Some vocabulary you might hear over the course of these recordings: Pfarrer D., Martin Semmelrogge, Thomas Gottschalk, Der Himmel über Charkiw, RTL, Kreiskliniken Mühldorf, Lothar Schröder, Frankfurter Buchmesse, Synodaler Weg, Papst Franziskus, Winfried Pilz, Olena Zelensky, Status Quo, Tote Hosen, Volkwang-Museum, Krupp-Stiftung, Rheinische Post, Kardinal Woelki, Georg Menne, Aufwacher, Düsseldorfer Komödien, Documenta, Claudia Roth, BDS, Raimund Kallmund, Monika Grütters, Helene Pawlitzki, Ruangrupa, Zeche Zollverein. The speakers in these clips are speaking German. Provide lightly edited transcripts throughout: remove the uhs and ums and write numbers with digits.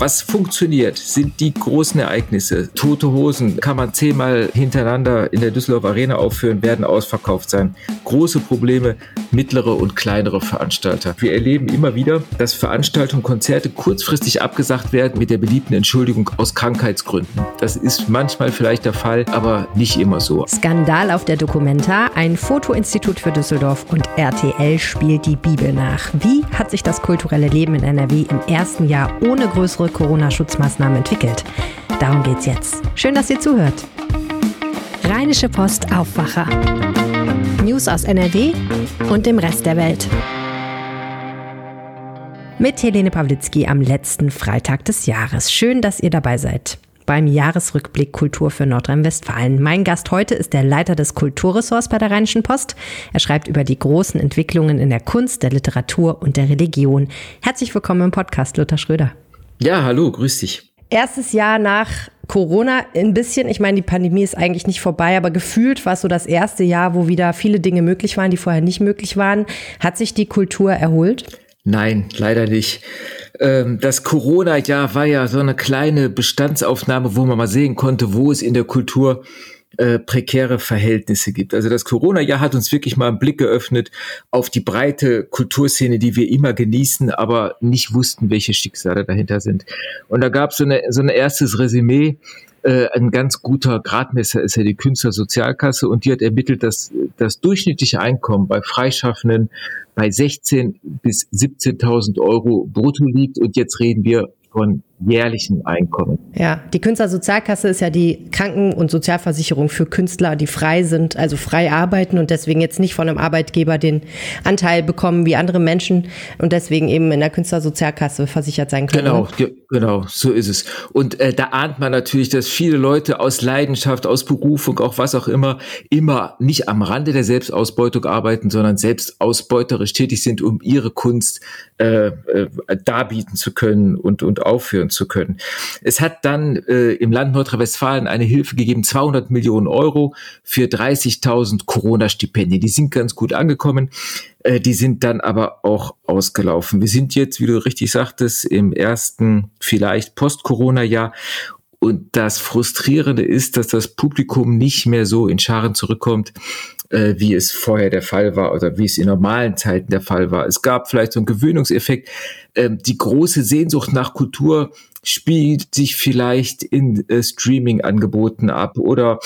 Was funktioniert, sind die großen Ereignisse. Tote Hosen kann man 10-mal hintereinander in der Düsseldorfer Arena aufführen, werden ausverkauft sein. Große Probleme, mittlere und kleinere Veranstalter. Wir erleben immer wieder, dass Veranstaltungen, Konzerte kurzfristig abgesagt werden mit der beliebten Entschuldigung aus Krankheitsgründen. Das ist manchmal vielleicht der Fall, aber nicht immer so. Skandal auf der Documenta, ein Fotoinstitut für Düsseldorf und RTL spielt die Bibel nach. Wie hat sich das kulturelle Leben in NRW im ersten Jahr ohne größere Corona-Schutzmaßnahmen entwickelt? Darum geht's jetzt. Schön, dass ihr zuhört. Rheinische Post Aufwacher. News aus NRW und dem Rest der Welt. Mit Helene Pawlitzki am letzten Freitag des Jahres. Schön, dass ihr dabei seid. Beim Jahresrückblick Kultur für Nordrhein-Westfalen. Mein Gast heute ist der Leiter des Kulturressorts bei der Rheinischen Post. Er schreibt über die großen Entwicklungen in der Kunst, der Literatur und der Religion. Herzlich willkommen im Podcast, Lothar Schröder. Ja, hallo, grüß dich. Erstes Jahr nach Corona ein bisschen. Ich meine, die Pandemie ist eigentlich nicht vorbei, aber gefühlt war es so das erste Jahr, wo wieder viele Dinge möglich waren, die vorher nicht möglich waren. Hat sich die Kultur erholt? Nein, leider nicht. Das Corona-Jahr war ja so eine kleine Bestandsaufnahme, wo man mal sehen konnte, wo es in der Kultur prekäre Verhältnisse gibt. Also das Corona-Jahr hat uns wirklich mal einen Blick geöffnet auf die breite Kulturszene, die wir immer genießen, aber nicht wussten, welche Schicksale dahinter sind. Und da gab es so ein erstes Resümee. Ein ganz guter Gradmesser ist ja die Künstlersozialkasse und die hat ermittelt, dass das durchschnittliche Einkommen bei Freischaffenden bei 16.000 bis 17.000 Euro brutto liegt und jetzt reden wir von jährlichen Einkommen. Ja, die Künstlersozialkasse ist ja die Kranken- und Sozialversicherung für Künstler, die frei sind, also frei arbeiten und deswegen jetzt nicht von einem Arbeitgeber den Anteil bekommen wie andere Menschen und deswegen eben in der Künstlersozialkasse versichert sein können. Genau, genau, so ist es. Und da ahnt man natürlich, dass viele Leute aus Leidenschaft, aus Berufung, auch was auch immer nicht am Rande der Selbstausbeutung arbeiten, sondern selbst ausbeuterisch tätig sind, um ihre Kunst darbieten zu können und aufführen zu können. Es hat dann im Land Nordrhein-Westfalen eine Hilfe gegeben, 200 Millionen Euro für 30.000 Corona-Stipendien. Die sind ganz gut angekommen, die sind dann aber auch ausgelaufen. Wir sind jetzt, wie du richtig sagtest, im ersten vielleicht Post-Corona-Jahr. Und das Frustrierende ist, dass das Publikum nicht mehr so in Scharen zurückkommt, wie es vorher der Fall war oder wie es in normalen Zeiten der Fall war. Es gab vielleicht so einen Gewöhnungseffekt. Die große Sehnsucht nach Kultur spielt sich vielleicht in Streaming-Angeboten ab oder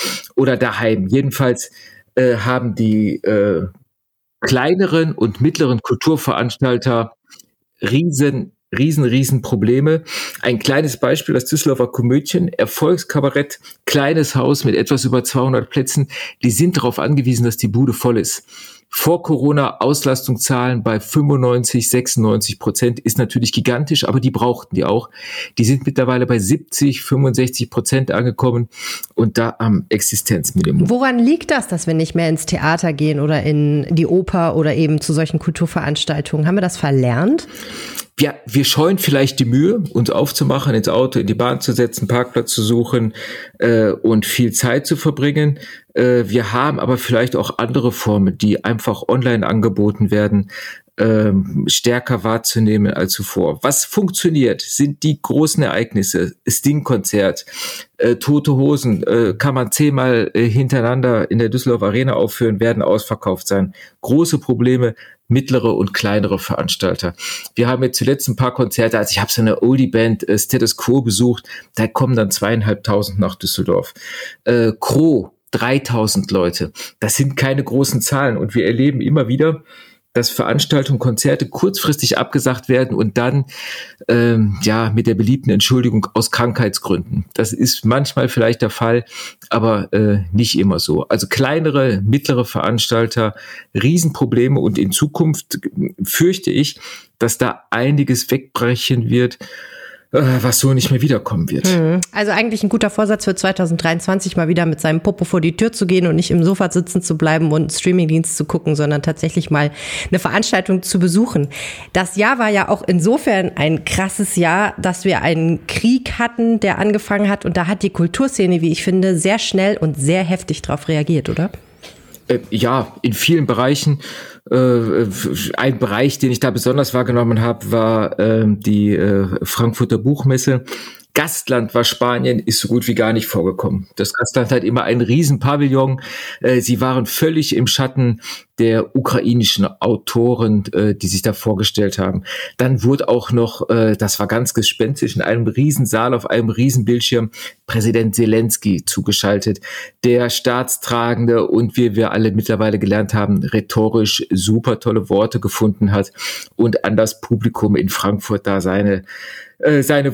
daheim. Jedenfalls haben die kleineren und mittleren Kulturveranstalter riesen Probleme. Ein kleines Beispiel, das Düsseldorfer Komödien, Erfolgskabarett, kleines Haus mit etwas über 200 Plätzen. Die sind darauf angewiesen, dass die Bude voll ist. Vor Corona Auslastungszahlen bei 95-96% ist natürlich gigantisch, aber die brauchten die auch. Die sind mittlerweile bei 70-65% angekommen und da am Existenzminimum. Woran liegt das, dass wir nicht mehr ins Theater gehen oder in die Oper oder eben zu solchen Kulturveranstaltungen? Haben wir das verlernt? Ja, wir scheuen vielleicht die Mühe, uns aufzumachen, ins Auto, in die Bahn zu setzen, Parkplatz zu suchen und viel Zeit zu verbringen. Wir haben aber vielleicht auch andere Formen, die einfach online angeboten werden, stärker wahrzunehmen als zuvor. Was funktioniert, sind die großen Ereignisse. Sting-Konzert, Tote Hosen, kann man 10-mal hintereinander in der Düsseldorfer Arena aufführen, werden ausverkauft sein. Große Probleme, mittlere und kleinere Veranstalter. Wir haben jetzt zuletzt ein paar Konzerte, also ich habe so eine Oldie-Band Status Quo besucht, da kommen dann 2.500 nach Düsseldorf. Crow, 3.000 Leute. Das sind keine großen Zahlen und wir erleben immer wieder, dass Veranstaltungen, Konzerte kurzfristig abgesagt werden und dann mit der beliebten Entschuldigung aus Krankheitsgründen. Das ist manchmal vielleicht der Fall, aber nicht immer so. Also kleinere, mittlere Veranstalter, Riesenprobleme und in Zukunft fürchte ich, dass da einiges wegbrechen wird, was so nicht mehr wiederkommen wird. Also eigentlich ein guter Vorsatz für 2023, mal wieder mit seinem Popo vor die Tür zu gehen und nicht im Sofa sitzen zu bleiben und einen Streamingdienst zu gucken, sondern tatsächlich mal eine Veranstaltung zu besuchen. Das Jahr war ja auch insofern ein krasses Jahr, dass wir einen Krieg hatten, der angefangen hat. Und da hat die Kulturszene, wie ich finde, sehr schnell und sehr heftig drauf reagiert, oder? Ja, in vielen Bereichen. Ein Bereich, den ich da besonders wahrgenommen habe, war die Frankfurter Buchmesse. Gastland war Spanien, ist so gut wie gar nicht vorgekommen. Das Gastland hat immer einen riesen Pavillon. Sie waren völlig im Schatten der ukrainischen Autoren, die sich da vorgestellt haben. Dann wurde auch noch, das war ganz gespenstisch, in einem riesen Saal auf einem riesen Bildschirm Präsident Zelensky zugeschaltet, der Staatstragende und wie wir alle mittlerweile gelernt haben, rhetorisch super tolle Worte gefunden hat und an das Publikum in Frankfurt da seine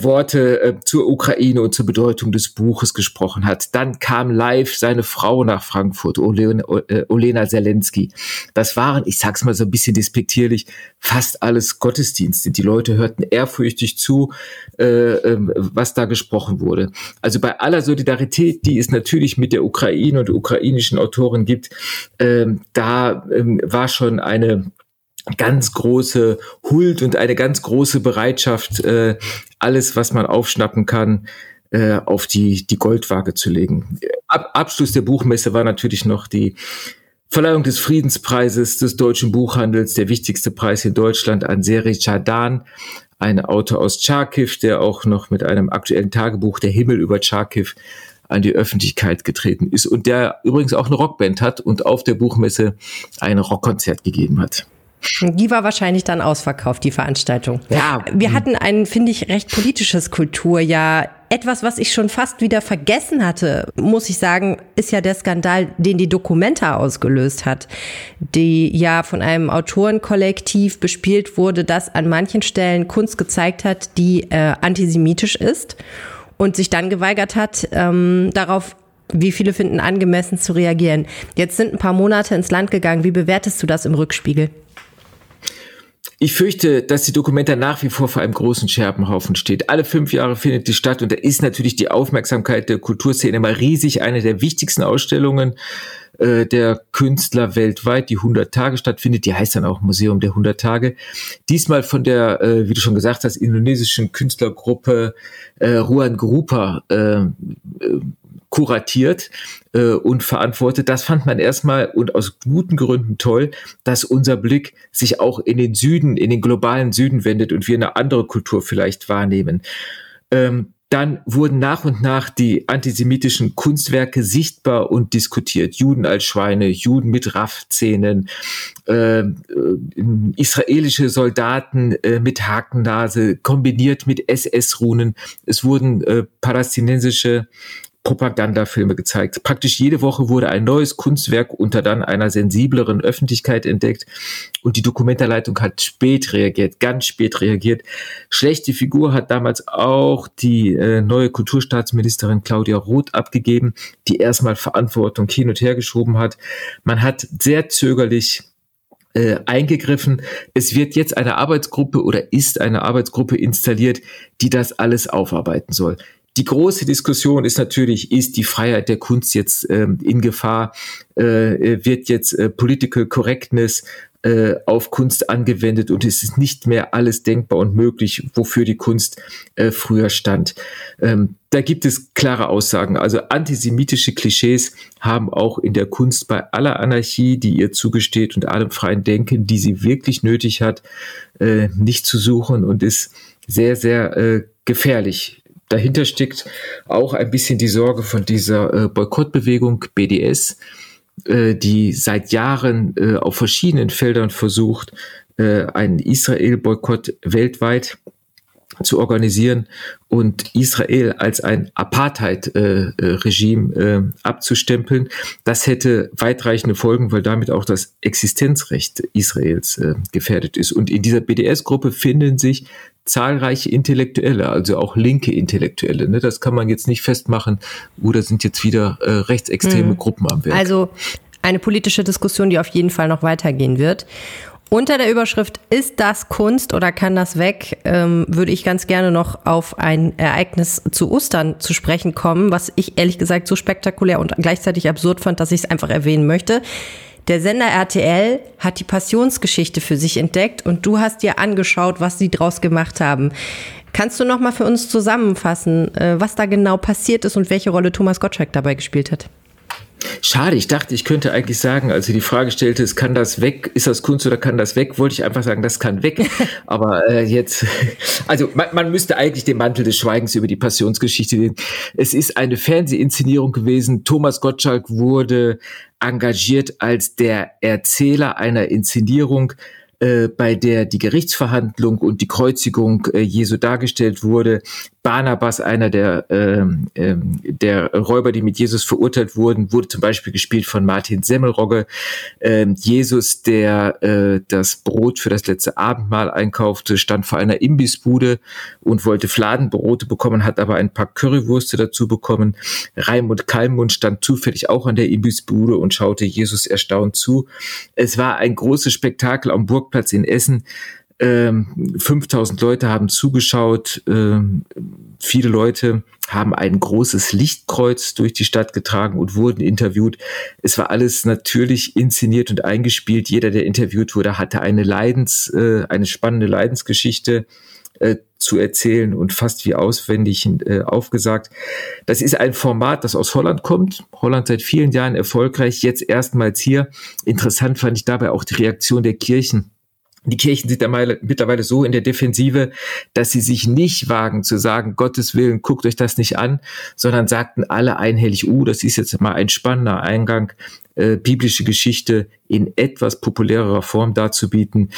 Worte zur Ukraine und zur Bedeutung des Buches gesprochen hat. Dann kam live seine Frau nach Frankfurt, Olena Zelensky. Das waren, ich sag's mal so ein bisschen despektierlich, fast alles Gottesdienste. Die Leute hörten ehrfürchtig zu, was da gesprochen wurde. Also bei aller Solidarität, die es natürlich mit der Ukraine und ukrainischen Autoren gibt, da war schon eine ganz große Huld und eine ganz große Bereitschaft, alles, was man aufschnappen kann, auf die Goldwaage zu legen. Abschluss der Buchmesse war natürlich noch die Verleihung des Friedenspreises des deutschen Buchhandels, der wichtigste Preis in Deutschland, an Serhij Dan, ein Autor aus Charkiw, der auch noch mit einem aktuellen Tagebuch, Der Himmel über Charkiw, an die Öffentlichkeit getreten ist und der übrigens auch eine Rockband hat und auf der Buchmesse ein Rockkonzert gegeben hat. Die war wahrscheinlich dann ausverkauft, die Veranstaltung. Ja. Wir hatten ein, finde ich, recht politisches Kulturjahr. Etwas, was ich schon fast wieder vergessen hatte, muss ich sagen, ist ja der Skandal, den die Documenta ausgelöst hat, die ja von einem Autorenkollektiv bespielt wurde, das an manchen Stellen Kunst gezeigt hat, die antisemitisch ist und sich dann geweigert hat, darauf, wie viele finden, angemessen zu reagieren. Jetzt sind ein paar Monate ins Land gegangen. Wie bewertest du das im Rückspiegel? Ich fürchte, dass die Documenta nach wie vor vor einem großen Scherbenhaufen steht. Alle 5 Jahre findet die statt und da ist natürlich die Aufmerksamkeit der Kulturszene immer riesig. Eine der wichtigsten Ausstellungen der Künstler weltweit, die 100 Tage stattfindet, die heißt dann auch Museum der 100 Tage. Diesmal von der, wie du schon gesagt hast, indonesischen Künstlergruppe Ruangrupa kuratiert und verantwortet. Das fand man erstmal und aus guten Gründen toll, dass unser Blick sich auch in den Süden, in den globalen Süden wendet und wir eine andere Kultur vielleicht wahrnehmen. Dann wurden nach und nach die antisemitischen Kunstwerke sichtbar und diskutiert. Juden als Schweine, Juden mit Raffzähnen, israelische Soldaten mit Hakennase, kombiniert mit SS-Runen. Es wurden palästinensische Propagandafilme gezeigt. Praktisch jede Woche wurde ein neues Kunstwerk unter dann einer sensibleren Öffentlichkeit entdeckt und die Dokumentarleitung hat spät reagiert, ganz spät reagiert. Schlechte Figur hat damals auch die neue Kulturstaatsministerin Claudia Roth abgegeben, die erstmal Verantwortung hin und her geschoben hat. Man hat sehr zögerlich eingegriffen. Es wird jetzt eine Arbeitsgruppe oder ist eine Arbeitsgruppe installiert, die das alles aufarbeiten soll. Die große Diskussion ist natürlich, ist die Freiheit der Kunst jetzt in Gefahr? Wird jetzt Political Correctness auf Kunst angewendet und es ist nicht mehr alles denkbar und möglich, wofür die Kunst früher stand? Da gibt es klare Aussagen. Also antisemitische Klischees haben auch in der Kunst bei aller Anarchie, die ihr zugesteht und allem freien Denken, die sie wirklich nötig hat, nicht zu suchen und ist sehr, sehr gefährlich. Dahinter steckt auch ein bisschen die Sorge von dieser Boykottbewegung BDS, die seit Jahren auf verschiedenen Feldern versucht, einen Israel-Boykott weltweit zu organisieren und Israel als ein Apartheid-Regime abzustempeln. Das hätte weitreichende Folgen, weil damit auch das Existenzrecht Israels gefährdet ist. Und in dieser BDS-Gruppe finden sich zahlreiche Intellektuelle, also auch linke Intellektuelle. Ne? Das kann man jetzt nicht festmachen. Da sind jetzt wieder rechtsextreme Gruppen am Werk. Also eine politische Diskussion, die auf jeden Fall noch weitergehen wird. Unter der Überschrift "Ist das Kunst oder kann das weg?" würde ich ganz gerne noch auf ein Ereignis zu Ostern zu sprechen kommen, was ich ehrlich gesagt so spektakulär und gleichzeitig absurd fand, dass ich es einfach erwähnen möchte. Der Sender RTL hat die Passionsgeschichte für sich entdeckt und du hast dir angeschaut, was sie draus gemacht haben. Kannst du noch mal für uns zusammenfassen, was da genau passiert ist und welche Rolle Thomas Gottschalk dabei gespielt hat? Schade, ich dachte, ich könnte eigentlich sagen, als sie die Frage stellte, ist, kann das weg, ist das Kunst oder kann das weg, wollte ich einfach sagen, das kann weg. Aber jetzt, also man müsste eigentlich den Mantel des Schweigens über die Passionsgeschichte nehmen. Es ist eine Fernsehinszenierung gewesen. Thomas Gottschalk wurde engagiert als der Erzähler einer Inszenierung, bei der die Gerichtsverhandlung und die Kreuzigung Jesu dargestellt wurde. Barnabas, einer der Räuber, die mit Jesus verurteilt wurden, wurde zum Beispiel gespielt von Martin Semmelrogge. Jesus, der das Brot für das letzte Abendmahl einkaufte, stand vor einer Imbissbude und wollte Fladenbrote bekommen, hat aber ein paar Currywürste dazu bekommen. Raimund Kallmund stand zufällig auch an der Imbissbude und schaute Jesus erstaunt zu. Es war ein großes Spektakel am Burg Platz in Essen. 5000 Leute haben zugeschaut. Viele Leute haben ein großes Lichtkreuz durch die Stadt getragen und wurden interviewt. Es war alles natürlich inszeniert und eingespielt. Jeder, der interviewt wurde, hatte eine spannende Leidensgeschichte zu erzählen und fast wie auswendig aufgesagt. Das ist ein Format, das aus Holland kommt. Holland seit vielen Jahren erfolgreich, jetzt erstmals hier. Interessant fand ich dabei auch die Reaktion der Kirchen. Die Kirchen sind mittlerweile so in der Defensive, dass sie sich nicht wagen zu sagen, Gottes Willen, guckt euch das nicht an, sondern sagten alle einhellig, das ist jetzt mal ein spannender Eingang, biblische Geschichte in etwas populärerer Form darzubieten.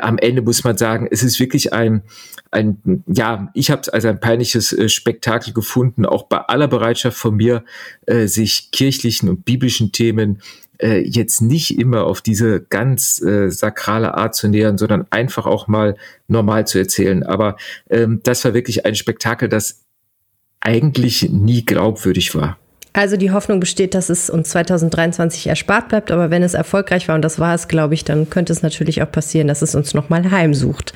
Am Ende muss man sagen, es ist wirklich ich habe es als ein peinliches Spektakel gefunden, auch bei aller Bereitschaft von mir, sich kirchlichen und biblischen Themen jetzt nicht immer auf diese ganz sakrale Art zu nähern, sondern einfach auch mal normal zu erzählen. Aber das war wirklich ein Spektakel, das eigentlich nie glaubwürdig war. Also die Hoffnung besteht, dass es uns 2023 erspart bleibt, aber wenn es erfolgreich war, und das war es, glaube ich, dann könnte es natürlich auch passieren, dass es uns nochmal heimsucht.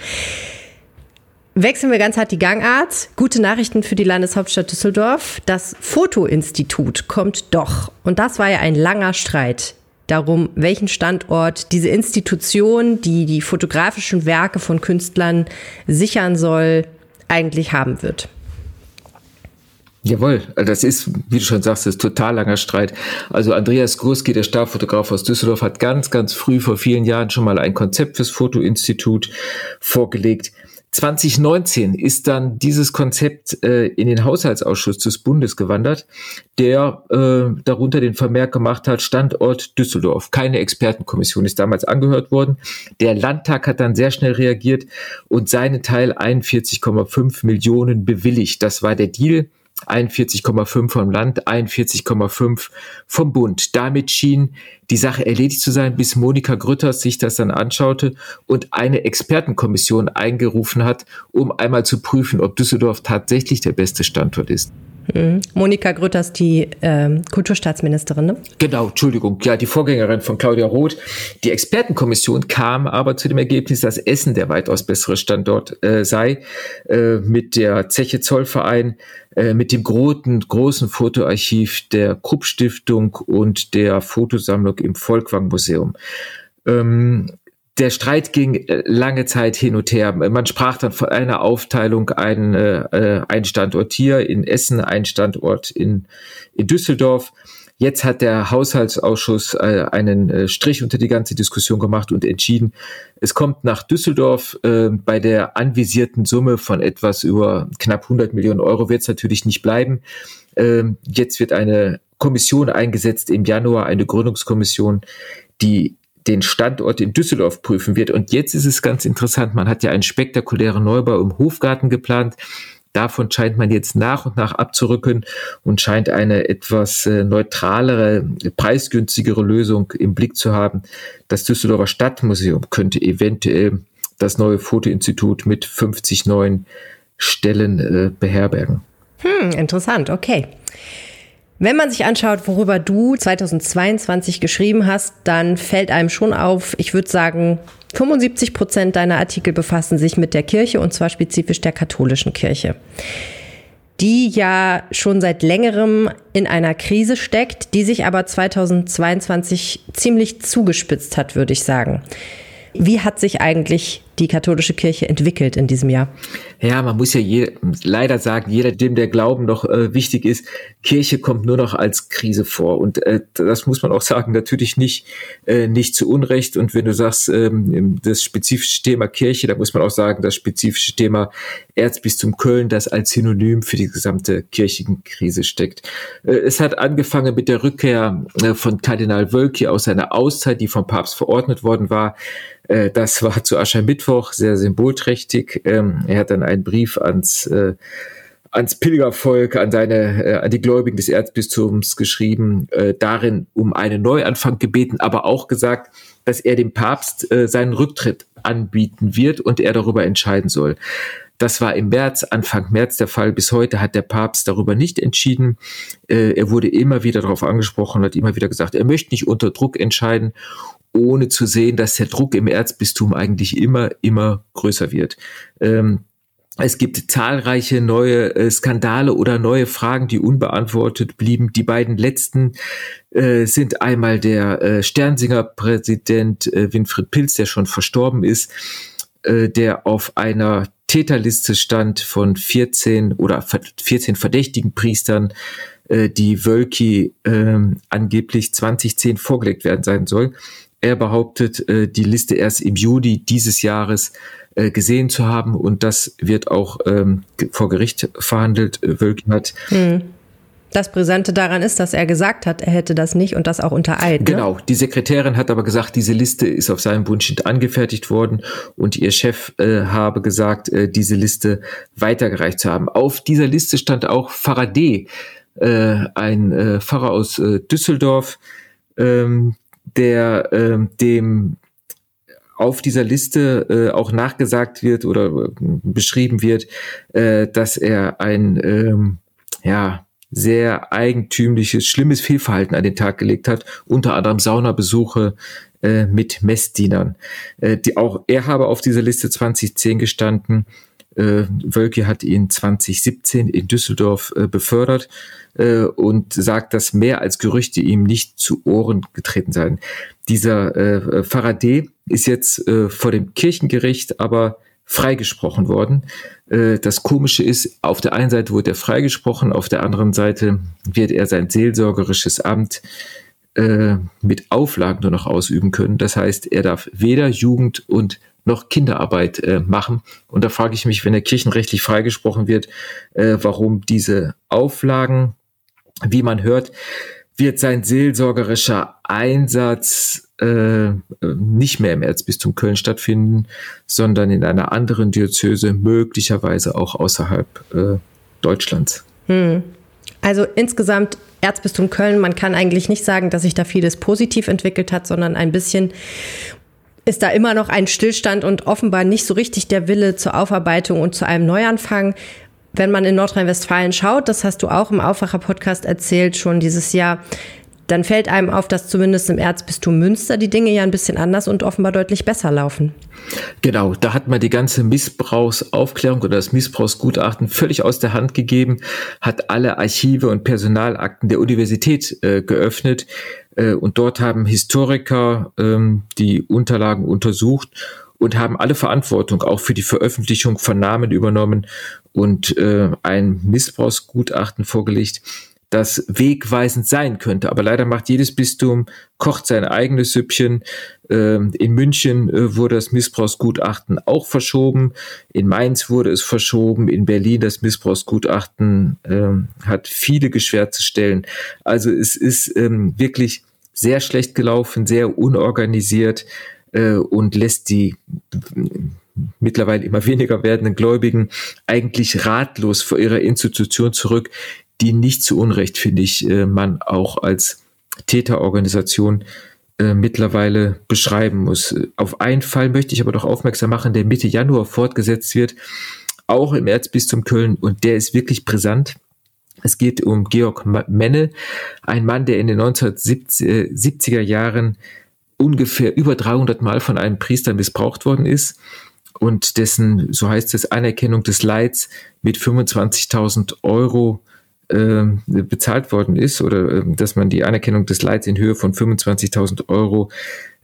Wechseln wir ganz hart die Gangart. Gute Nachrichten für die Landeshauptstadt Düsseldorf. Das Fotoinstitut kommt doch. Und das war ja ein langer Streit darum, welchen Standort diese Institution, die die fotografischen Werke von Künstlern sichern soll, eigentlich haben wird. Jawohl, das ist, wie du schon sagst, das ist total langer Streit. Also Andreas Gurski, der Starfotograf aus Düsseldorf, hat ganz, ganz früh vor vielen Jahren schon mal ein Konzept fürs Fotoinstitut vorgelegt. 2019 ist dann dieses Konzept in den Haushaltsausschuss des Bundes gewandert, der darunter den Vermerk gemacht hat, Standort Düsseldorf. Keine Expertenkommission ist damals angehört worden. Der Landtag hat dann sehr schnell reagiert und seinen Teil 41,5 Millionen bewilligt. Das war der Deal. 41,5 vom Land, 41,5 vom Bund. Damit schien die Sache erledigt zu sein, bis Monika Grütters sich das dann anschaute und eine Expertenkommission eingerufen hat, um einmal zu prüfen, ob Düsseldorf tatsächlich der beste Standort ist. Monika Grütters, die Kulturstaatsministerin, ne? Genau, Entschuldigung, ja, die Vorgängerin von Claudia Roth. Die Expertenkommission kam aber zu dem Ergebnis, dass Essen der weitaus bessere Standort sei, mit der Zeche Zollverein, mit dem großen Fotoarchiv der Krupp-Stiftung und der Fotosammlung im Volkwang-Museum. Der Streit ging lange Zeit hin und her. Man sprach dann von einer Aufteilung, ein Standort hier in Essen, ein Standort in Düsseldorf. Jetzt hat der Haushaltsausschuss einen Strich unter die ganze Diskussion gemacht und entschieden, es kommt nach Düsseldorf. Bei der anvisierten Summe von etwas über knapp 100 Millionen Euro wird es natürlich nicht bleiben. Jetzt wird eine Kommission eingesetzt im Januar, eine Gründungskommission, die den Standort in Düsseldorf prüfen wird. Und jetzt ist es ganz interessant, man hat ja einen spektakulären Neubau im Hofgarten geplant. Davon scheint man jetzt nach und nach abzurücken und scheint eine etwas neutralere, preisgünstigere Lösung im Blick zu haben. Das Düsseldorfer Stadtmuseum könnte eventuell das neue Fotoinstitut mit 50 neuen Stellen beherbergen. Interessant, okay. Wenn man sich anschaut, worüber du 2022 geschrieben hast, dann fällt einem schon auf, ich würde sagen, 75% deiner Artikel befassen sich mit der Kirche, und zwar spezifisch der katholischen Kirche, die ja schon seit längerem in einer Krise steckt, die sich aber 2022 ziemlich zugespitzt hat, würde ich sagen. Wie hat sich eigentlich die katholische Kirche entwickelt in diesem Jahr? Ja, man muss ja leider sagen, jeder, dem der Glauben noch wichtig ist, Kirche kommt nur noch als Krise vor. Und das muss man auch sagen, natürlich nicht zu Unrecht. Und wenn du sagst, das spezifische Thema Kirche, da muss man auch sagen, das spezifische Thema Erzbistum Köln, das als Synonym für die gesamte Kirchenkrise steckt. Es hat angefangen mit der Rückkehr von Kardinal Woelki aus seiner Auszeit, die vom Papst verordnet worden war. Das war zu Aschermittwoch, sehr symbolträchtig. Er hat dann einen Brief ans Pilgervolk, an die Gläubigen des Erzbistums geschrieben, darin um einen Neuanfang gebeten, aber auch gesagt, dass er dem Papst seinen Rücktritt anbieten wird und er darüber entscheiden soll. Das war im März, Anfang März der Fall. Bis heute hat der Papst darüber nicht entschieden. Er wurde immer wieder darauf angesprochen, hat immer wieder gesagt, er möchte nicht unter Druck entscheiden, ohne zu sehen, dass der Druck im Erzbistum eigentlich immer, immer größer wird. Es gibt zahlreiche neue Skandale oder neue Fragen, die unbeantwortet blieben. Die beiden letzten sind einmal der Sternsinger-Präsident Winfried Pilz, der schon verstorben ist, der auf einer Täterliste stand von 14 verdächtigen Priestern, die Woelki angeblich 2010 vorgelegt werden sein soll. Er behauptet, die Liste erst im Juli dieses Jahres gesehen zu haben, und das wird auch vor Gericht verhandelt. Woelki hat Das Brisante daran ist, dass er gesagt hat, er hätte das nicht und das auch unter Eid. Genau, ne? Die Sekretärin hat aber gesagt, diese Liste ist auf seinem Wunsch angefertigt worden und ihr Chef habe gesagt, diese Liste weitergereicht zu haben. Auf dieser Liste stand auch Pfarrer D., ein Pfarrer aus Düsseldorf, der dem auf dieser Liste auch nachgesagt wird oder beschrieben wird, dass er ein sehr eigentümliches, schlimmes Fehlverhalten an den Tag gelegt hat, unter anderem Saunabesuche mit Messdienern. Auch er habe auf dieser Liste 2010 gestanden. Woelki hat ihn 2017 in Düsseldorf befördert und sagt, dass mehr als Gerüchte ihm nicht zu Ohren getreten seien. Dieser Pfarrer D. ist jetzt vor dem Kirchengericht aber freigesprochen worden. Das Komische ist, auf der einen Seite wurde er freigesprochen, auf der anderen Seite wird er sein seelsorgerisches Amt mit Auflagen nur noch ausüben können. Das heißt, er darf weder Jugend- und noch Kinderarbeit machen. Und da frage ich mich, wenn er kirchenrechtlich freigesprochen wird, warum diese Auflagen. Wie man hört, wird sein seelsorgerischer Einsatz nicht mehr im Erzbistum Köln stattfinden, sondern in einer anderen Diözese, möglicherweise auch außerhalb Deutschlands. Also insgesamt Erzbistum Köln, man kann eigentlich nicht sagen, dass sich da vieles positiv entwickelt hat, sondern ein bisschen ist da immer noch ein Stillstand und offenbar nicht so richtig der Wille zur Aufarbeitung und zu einem Neuanfang. Wenn man in Nordrhein-Westfalen schaut, das hast du auch im Aufwacher-Podcast erzählt, schon dieses Jahr, dann fällt einem auf, dass zumindest im Erzbistum Münster die Dinge ja ein bisschen anders und offenbar deutlich besser laufen. Genau, da hat man die ganze Missbrauchsaufklärung oder das Missbrauchsgutachten völlig aus der Hand gegeben, hat alle Archive und Personalakten der Universität geöffnet und dort haben Historiker die Unterlagen untersucht und haben alle Verantwortung auch für die Veröffentlichung von Namen übernommen und ein Missbrauchsgutachten vorgelegt, das wegweisend sein könnte. Aber leider macht jedes Bistum, kocht sein eigenes Süppchen. In München wurde das Missbrauchsgutachten auch verschoben. In Mainz wurde es verschoben. In Berlin das Missbrauchsgutachten hat viele geschwärzte Stellen. Also es ist wirklich sehr schlecht gelaufen, sehr unorganisiert und lässt die mittlerweile immer weniger werdenden Gläubigen eigentlich ratlos vor ihrer Institution zurück, die nicht zu Unrecht, finde ich, man auch als Täterorganisation mittlerweile beschreiben muss. Auf einen Fall möchte ich aber noch aufmerksam machen, der Mitte Januar fortgesetzt wird, auch im Erzbistum Köln, und der ist wirklich brisant. Es geht um Georg Menne, ein Mann, der in den 1970er Jahren ungefähr über 300 Mal von einem Priester missbraucht worden ist und dessen, so heißt es, Anerkennung des Leids mit 25.000 € bezahlt worden ist, oder dass man die Anerkennung des Leids in Höhe von 25.000 €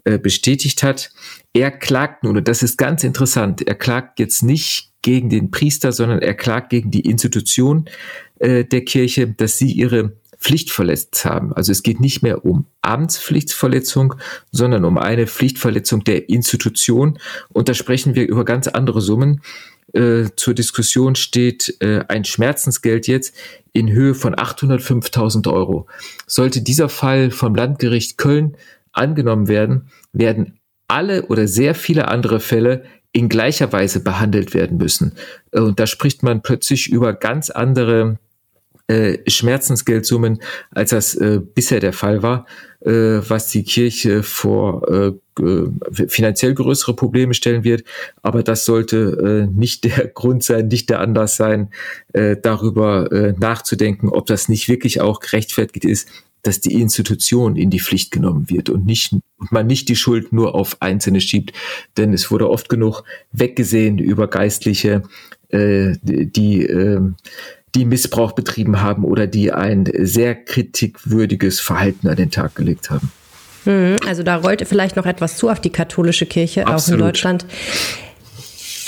bestätigt hat. Er klagt nun, und das ist ganz interessant, er klagt jetzt nicht gegen den Priester, sondern er klagt gegen die Institution der Kirche, dass sie ihre Pflicht verletzt haben. Also es geht nicht mehr um Amtspflichtverletzung, sondern um eine Pflichtverletzung der Institution. Und da sprechen wir über ganz andere Summen. Zur Diskussion steht ein Schmerzensgeld jetzt in Höhe von 805.000 Euro. Sollte dieser Fall vom Landgericht Köln angenommen werden, werden alle oder sehr viele andere Fälle in gleicher Weise behandelt werden müssen. Und da spricht man plötzlich über ganz andere Schmerzensgeldsummen, als das bisher der Fall war, was die Kirche vor finanziell größere Probleme stellen wird. Aber das sollte nicht der Grund sein, nicht der Anlass sein, darüber nachzudenken, ob das nicht wirklich auch gerechtfertigt ist, dass die Institution in die Pflicht genommen wird und nicht, und man nicht die Schuld nur auf Einzelne schiebt. Denn es wurde oft genug weggesehen über Geistliche, die Missbrauch betrieben haben oder die ein sehr kritikwürdiges Verhalten an den Tag gelegt haben. Also da rollt vielleicht noch etwas zu auf die katholische Kirche, Absolut. Auch in Deutschland.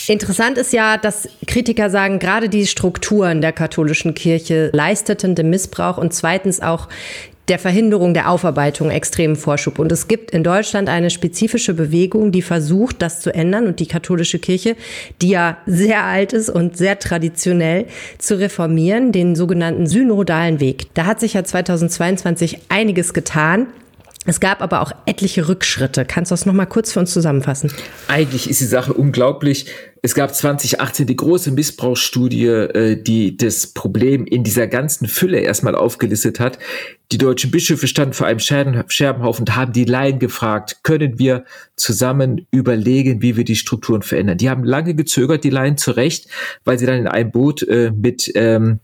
Interessant ist ja, dass Kritiker sagen, gerade die Strukturen der katholischen Kirche leisteten dem Missbrauch und zweitens auch der Verhinderung der Aufarbeitung extremen Vorschub. Und es gibt in Deutschland eine spezifische Bewegung, die versucht, das zu ändern und die katholische Kirche, die ja sehr alt ist und sehr traditionell, zu reformieren, den sogenannten Synodalen Weg. Da hat sich ja 2022 einiges getan. Es gab aber auch etliche Rückschritte. Kannst du das nochmal kurz für uns zusammenfassen? Eigentlich ist die Sache unglaublich. Es gab 2018 die große Missbrauchsstudie, die das Problem in dieser ganzen Fülle erstmal aufgelistet hat. Die deutschen Bischöfe standen vor einem Scherbenhaufen und haben die Laien gefragt, können wir zusammen überlegen, wie wir die Strukturen verändern? Die haben lange gezögert, die Laien, zu Recht, weil sie dann in einem Boot mit den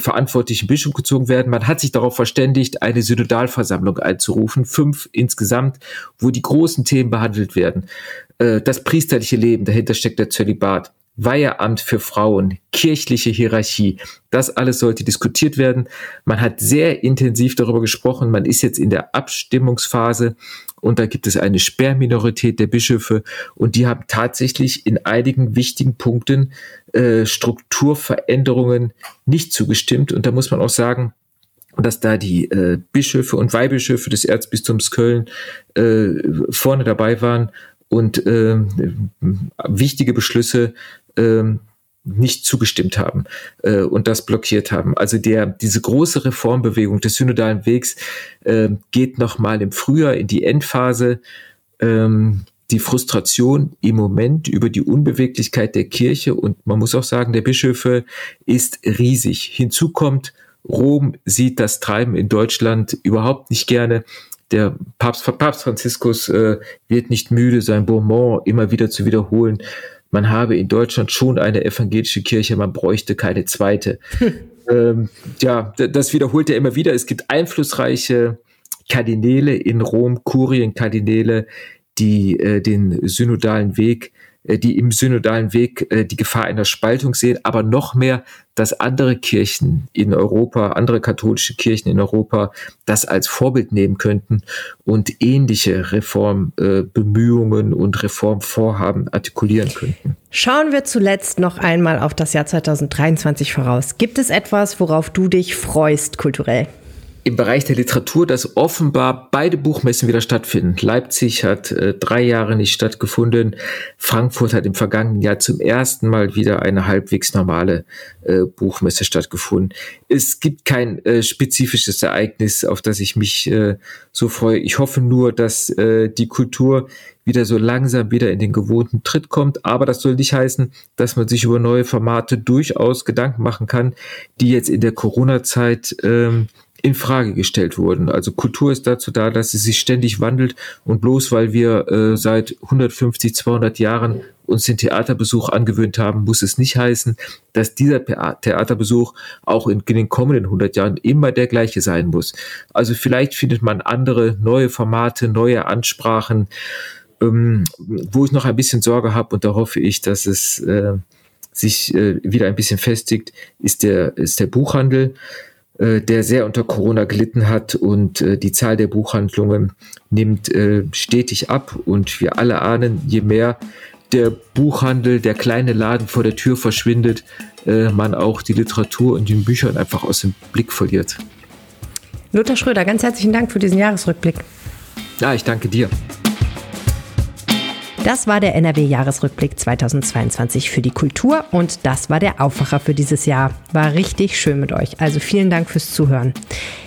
verantwortlichen Bischöfen gezogen werden. Man hat sich darauf verständigt, eine Synodalversammlung einzurufen, 5 insgesamt, wo die großen Themen behandelt werden. Das priesterliche Leben, dahinter steckt der Zölibat, Weiheamt für Frauen, kirchliche Hierarchie, das alles sollte diskutiert werden. Man hat sehr intensiv darüber gesprochen, man ist jetzt in der Abstimmungsphase und da gibt es eine Sperrminorität der Bischöfe und die haben tatsächlich in einigen wichtigen Punkten Strukturveränderungen nicht zugestimmt. Und da muss man auch sagen, dass da die Bischöfe und Weihbischöfe des Erzbistums Köln vorne dabei waren und wichtige Beschlüsse nicht zugestimmt haben und das blockiert haben. Also diese große Reformbewegung des Synodalen Wegs geht nochmal im Frühjahr in die Endphase. Die Frustration im Moment über die Unbeweglichkeit der Kirche und man muss auch sagen, der Bischöfe ist riesig. Hinzu kommt, Rom sieht das Treiben in Deutschland überhaupt nicht gerne. Der Papst Franziskus wird nicht müde, sein Bonmot immer wieder zu wiederholen. Man habe in Deutschland schon eine evangelische Kirche, man bräuchte keine zweite. Das wiederholt er immer wieder. Es gibt einflussreiche Kardinäle in Rom, Kurienkardinäle, die im synodalen Weg die Gefahr einer Spaltung sehen, aber noch mehr, dass andere katholische Kirchen in Europa das als Vorbild nehmen könnten und ähnliche Reformbemühungen und Reformvorhaben artikulieren könnten. Schauen wir zuletzt noch einmal auf das Jahr 2023 voraus. Gibt es etwas, worauf du dich freust kulturell? Im Bereich der Literatur, dass offenbar beide Buchmessen wieder stattfinden. Leipzig hat 3 Jahre nicht stattgefunden. Frankfurt hat im vergangenen Jahr zum ersten Mal wieder eine halbwegs normale Buchmesse stattgefunden. Es gibt kein spezifisches Ereignis, auf das ich mich so freue. Ich hoffe nur, dass die Kultur wieder so langsam wieder in den gewohnten Tritt kommt. Aber das soll nicht heißen, dass man sich über neue Formate durchaus Gedanken machen kann, die jetzt in der Corona-Zeit in Frage gestellt wurden. Also Kultur ist dazu da, dass sie sich ständig wandelt und bloß weil wir seit 150, 200 Jahren uns den Theaterbesuch angewöhnt haben, muss es nicht heißen, dass dieser Theaterbesuch auch in den kommenden 100 Jahren immer der gleiche sein muss. Also vielleicht findet man andere, neue Formate, neue Ansprachen, wo ich noch ein bisschen Sorge habe und da hoffe ich, dass es sich wieder ein bisschen festigt, ist der Buchhandel. der sehr unter Corona gelitten hat, und die Zahl der Buchhandlungen nimmt stetig ab, und wir alle ahnen, je mehr der Buchhandel, der kleine Laden vor der Tür verschwindet, man auch die Literatur und den Büchern einfach aus dem Blick verliert. Lothar Schröder, ganz herzlichen Dank für diesen Jahresrückblick. Ja, ich danke dir. Das war der NRW-Jahresrückblick 2022 für die Kultur, und das war der Aufwacher für dieses Jahr. War richtig schön mit euch, also vielen Dank fürs Zuhören.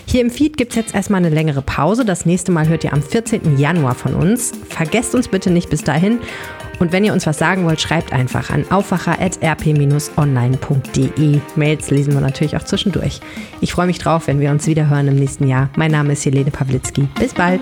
Hier im Feed gibt es jetzt erstmal eine längere Pause. Das nächste Mal hört ihr am 14. Januar von uns. Vergesst uns bitte nicht bis dahin. Und wenn ihr uns was sagen wollt, schreibt einfach an aufwacher@rp-online.de. Mails lesen wir natürlich auch zwischendurch. Ich freue mich drauf, wenn wir uns wieder hören im nächsten Jahr. Mein Name ist Helene Pawlitzki. Bis bald!